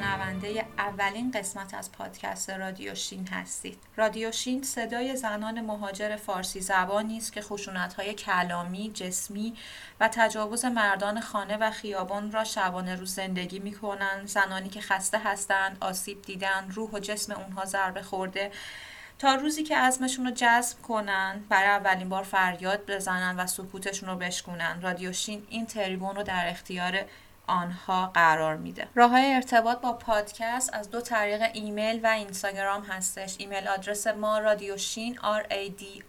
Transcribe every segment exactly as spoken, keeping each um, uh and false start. شنونده اولین قسمت از پادکست رادیو شین هستید. رادیو شین صدای زنان مهاجر فارسی زبانی است که خشونت‌های کلامی، جسمی و تجاوز مردان خانه و خیابان را شبانه روز زندگی می‌کنند. زنانی که خسته هستند، آسیب دیدن، روح و جسم اونها ضربه خورده، تا روزی که عزمشون رو جذب کنن، برای اولین بار فریاد بزنن و سکوتشون رو بشکنن. رادیو شین این تریبون رو در اختیار آنها قرار میده. راههای ارتباط با پادکست از دو طریق ایمیل و اینستاگرام هستش. ایمیل آدرس ما رادیوشین رادیوشین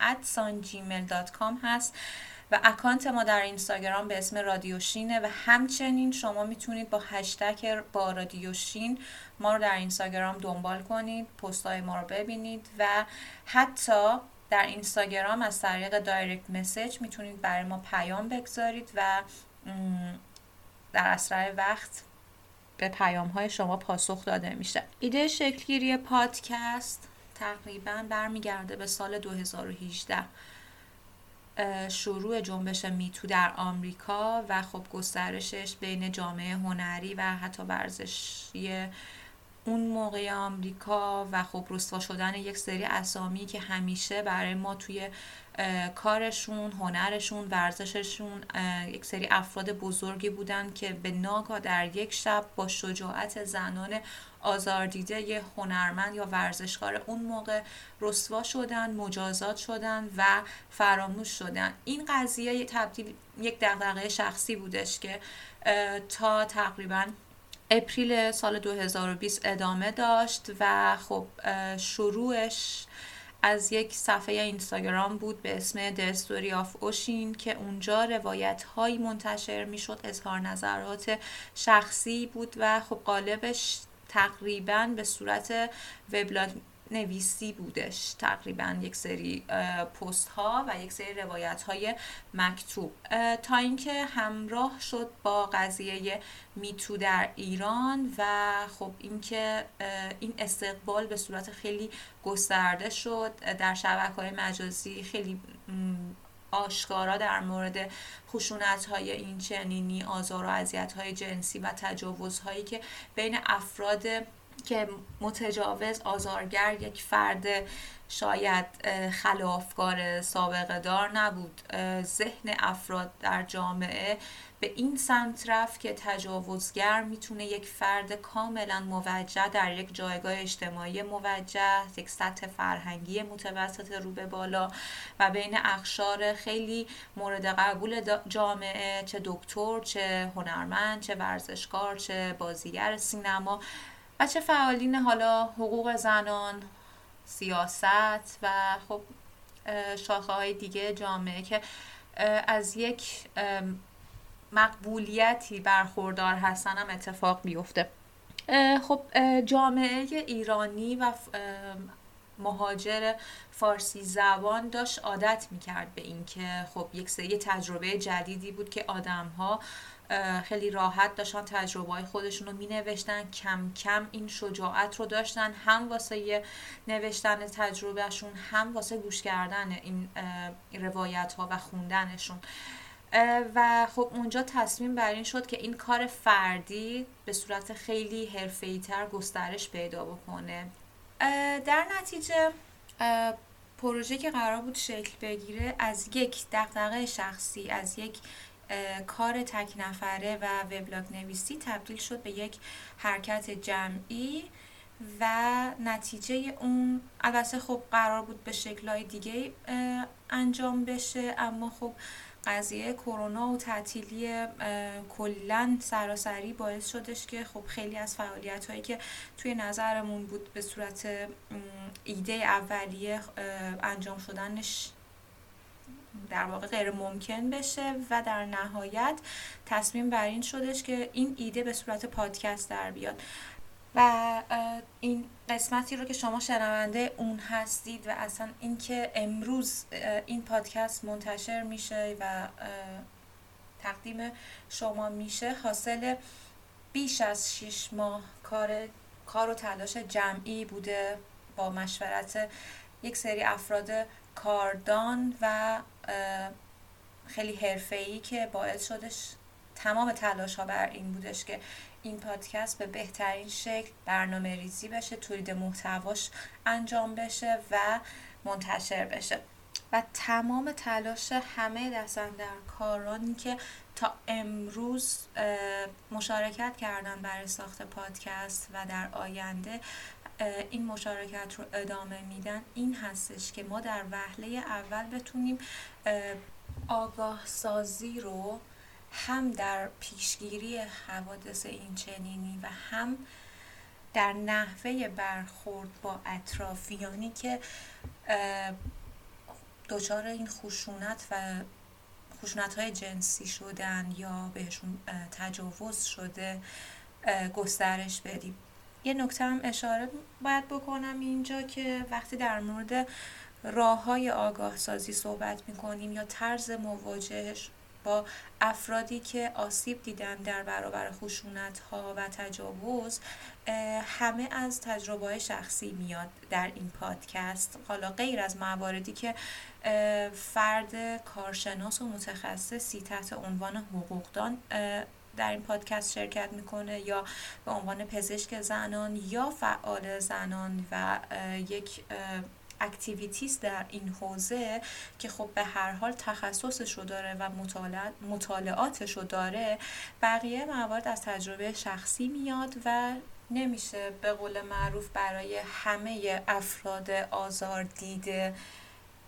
at gmail dot com هست و اکانت ما در اینستاگرام به اسم رادیوشینه و همچنین شما میتونید با هشتگ با رادیوشین ما رو در اینستاگرام دنبال کنید، پست‌های ما رو ببینید و حتی در اینستاگرام از طریق دایرکت مسیج میتونید برای ما پیام بگذارید و در اسرع وقت به پیام‌های شما پاسخ داده میشه. ایده شکلگیری پادکست تقریباً برمیگرده به سال دو هزار و هجده، شروع جنبش میتو در آمریکا و خب گسترشش بین جامعه هنری و حتی ورزشی اون موقع آمریکا و خب رسوا شدن یک سری اسامی که همیشه برای ما توی کارشون، هنرشون، ورزششون یک سری افراد بزرگی بودن که به ناگاه در یک شب با شجاعت زنان آزاردیده یه هنرمند یا ورزشکار اون موقع رسوا شدن، مجازات شدن و فراموش شدن. این قضیه تبدیل یک دغدغه شخصی بودش که تا تقریباً اپریل سال دو هزار و بیست ادامه داشت و خب شروعش از یک صفحه اینستاگرام بود به اسم The Story of Oshin که اونجا روایت هایی منتشر می شد، اظهار نظرات شخصی بود و خب قالبش تقریباً به صورت وبلاگ نویسی بودش، تقریباً یک سری پست ها و یک سری روایت های مکتوب، تا اینکه همراه شد با قضیه میتو در ایران و خب اینکه این استقبال به صورت خیلی گسترده شد در شبکه‌های مجازی. خیلی آشکارا در مورد خشونت‌های این چنینی، آزار و اذیت‌های جنسی و تجاوزهایی که بین افراد که متجاوز، آزارگر، یک فرد شاید خلافکار سابقه دار نبود، ذهن افراد در جامعه به این سمت رفت که تجاوزگر میتونه یک فرد کاملا موجه در یک جایگاه اجتماعی موجه، یک سطح فرهنگی متوسط رو به بالا و بین اقشار خیلی مورد قبول جامعه، چه دکتر، چه هنرمند، چه ورزشکار، چه بازیگر سینما و چه فعالین حالا حقوق زنان، سیاست و خب شاخه های دیگه جامعه که از یک مقبولیتی برخوردار هستن هم اتفاق میفته. خب جامعه ایرانی و مهاجر فارسی زبان داشت عادت میکرد به این که خب یک سری تجربه جدیدی بود که آدم ها خیلی راحت داشتن تجربه های خودشون رو می نوشتن. کم کم این شجاعت رو داشتن، هم واسه نوشتن تجربهشون، هم واسه گوش کردن این روایت ها و خوندنشون و خب اونجا تصمیم بر این شد که این کار فردی به صورت خیلی حرفه‌ای تر گسترش پیدا بکنه. در نتیجه پروژه که قرار بود شکل بگیره از یک دغدغه شخصی، از یک کار تک نفره و وبلاگ نویسی تبدیل شد به یک حرکت جمعی و نتیجه اون البته خب قرار بود به شکل‌های دیگه انجام بشه، اما خب قضیه کرونا و تعطیلی کلاً سراسری باعث شدش که خب خیلی از فعالیت‌هایی که توی نظرمون بود به صورت ایده اولیه انجام شدنش در واقع غیر ممکن بشه و در نهایت تصمیم بر این شدش که این ایده به صورت پادکست در بیاد و این قسمتی رو که شما شنونده اون هستید و اصلا این که امروز این پادکست منتشر میشه و تقدیم شما میشه حاصل بیش از شش ماه کار کار و تلاش جمعی بوده با مشورت یک سری افراد کاردان و خیلی حرفه‌ای که باعث شدش تمام تلاش ها بر این بودش که این پادکست به بهترین شکل برنامه ریزی بشه، تولید محتواش انجام بشه و منتشر بشه و تمام تلاش همه دست اندرکارانی که تا امروز مشارکت کردن برای ساخت پادکست و در آینده این مشارکت رو ادامه میدن این هستش که ما در وهله اول بتونیم آگاه سازی رو هم در پیشگیری حوادث این چنینی و هم در نحوه برخورد با اطرافیانی که دچار این خشونت و خشونت‌های جنسی شدن یا بهشون تجاوز شده گسترش بدیم. یه نکته هم اشاره باید بکنم اینجا که وقتی در مورد راه‌های آگاه‌سازی صحبت می‌کنیم یا طرز مواجهه با افرادی که آسیب دیدن در برابر خشونت‌ها و تجاوز، همه از تجربه‌های شخصی میاد در این پادکست، حالا غیر از مواردی که فرد کارشناس و متخصصی تحت عنوان حقوقدان در این پادکست شرکت میکنه یا به عنوان پزشک زنان یا فعال زنان و یک اکتیویتیز در این حوزه که خب به هر حال تخصصشو داره و مطالعاتشو داره. بقیه موارد از تجربه شخصی میاد و نمیشه به قول معروف برای همه افراد آزار دیده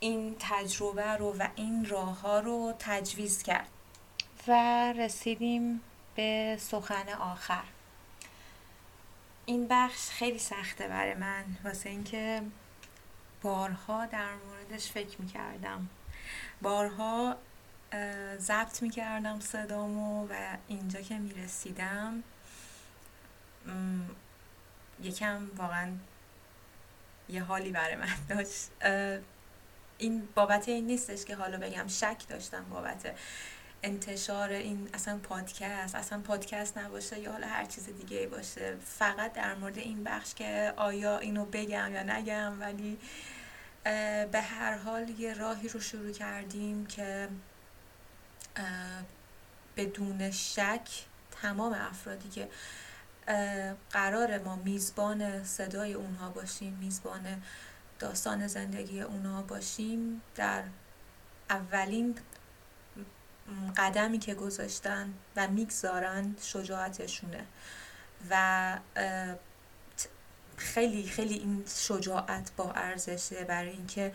این تجربه رو و این راه ها رو تجویز کرد. و رسیدیم به سخن آخر. این بخش خیلی سخته برای من، واسه اینکه بارها در موردش فکر میکردم، بارها ضبط میکردم صدامو و اینجا که میرسیدم یکم واقعا یه حالی برای من داشت. این بابت این نیستش که حالا بگم شک داشتم بابت انتشار این اصلا پادکست اصلا پادکست نباشه یا حالا هر چیز دیگه باشه، فقط در مورد این بخش که آیا اینو بگم یا نگم. ولی به هر حال یه راهی رو شروع کردیم که بدون شک تمام افرادی که قرار ما میزبان صدای اونها باشیم، میزبان داستان زندگی اونها باشیم، در اولین قدمی که گذاشتن و میگذارن شجاعتشونه و خیلی خیلی این شجاعت با ارزشه، برای اینکه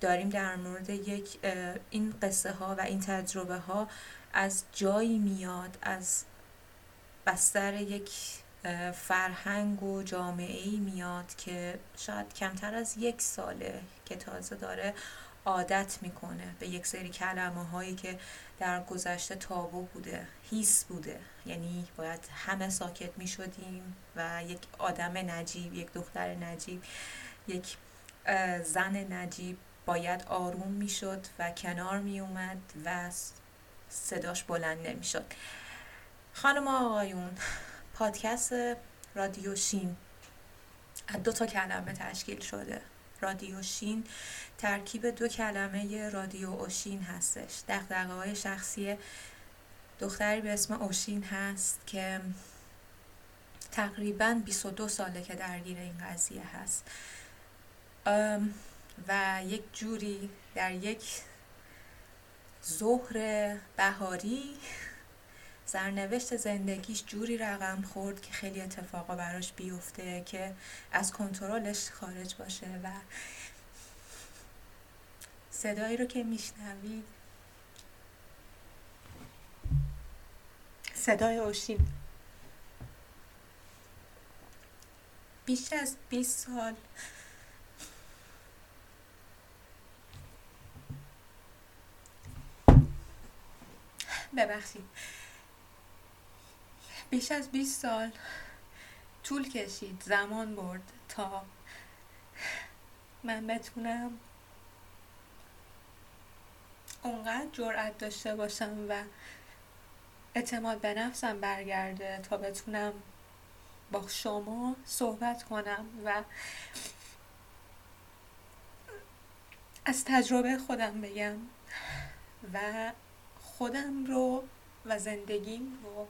داریم در مورد یک این قصه ها و این تجربه ها از جایی میاد، از بستر یک فرهنگ و جامعه‌ای میاد که شاید کمتر از یک ساله که تازه داره عادت میکنه به یک سری کلمه هایی که در گذشته تابو بوده، هیس بوده، یعنی باید همه ساکت میشدیم و یک آدم نجیب، یک دختر نجیب، یک زن نجیب باید آروم میشد و کنار میومد و صداش بلند نمیشد. خانم آقایون، پادکست رادیو شین از دو تا کلمه تشکیل شده. رادیو شین ترکیب دو کلمه رادیو اوشین هستش. دغدغه‌های شخصی دختری به اسم اوشین هست که تقریباً بیست و دو ساله که درگیر این قضیه هست و یک جوری در یک ظهر بهاری سرنوشت زندگیش جوری رقم خورد که خیلی اتفاقا براش بیفته که از کنترلش خارج باشه و صدایی رو که میشنوید صدای اوشین بیش از بیست سال ببخشید بیش از بیست سال طول کشید، زمان برد تا من بتونم اونقدر جرأت داشته باشم و اعتماد به نفسم برگرده تا بتونم با شما صحبت کنم و از تجربه خودم بگم و خودم رو و زندگیم رو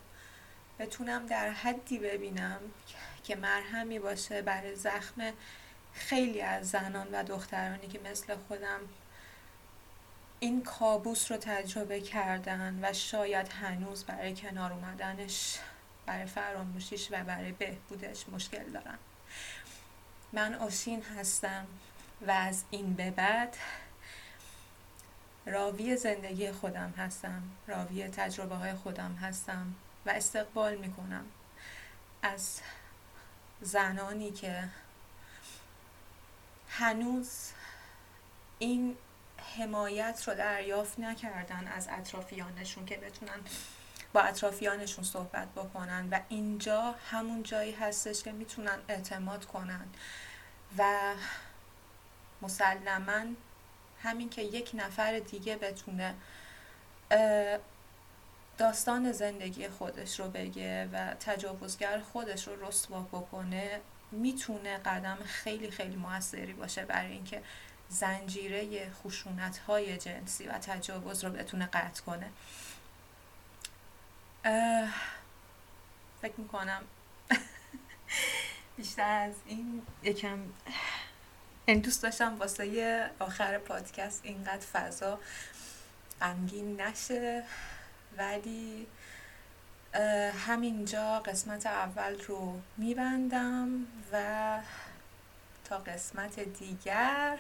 بتونم در حدی ببینم که مرهمی باشه برای زخم خیلی از زنان و دخترانی که مثل خودم این کابوس رو تجربه کردن و شاید هنوز برای کنار اومدنش، برای فراموشیش و برای بهبودش مشکل دارن. من اوشین هستم و از این به بعد راوی زندگی خودم هستم، راوی تجربه های خودم هستم و استقبال میکنم از زنانی که هنوز این حمایت رو دریافت نکردن از اطرافیانشون که بتونن با اطرافیانشون صحبت بکنن و اینجا همون جایی هستش که میتونن اعتماد کنن و مسلماً همین که یک نفر دیگه بتونه داستان زندگی خودش رو بگه و تجاوزگر خودش رو رسوا بکنه میتونه قدم خیلی خیلی موثری باشه برای اینکه زنجیره خشونت‌های جنسی و تجاوز رو بتونه قطع کنه. فکر میکنم بیشتر از این یکم این دوست داشتم واسه یه آخر پادکست اینقدر فضا غمگین نشه، ولی همینجا قسمت اول رو میبندم و تا قسمت دیگر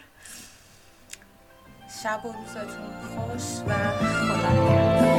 شب و روزتون خوش و خدا نگهدار.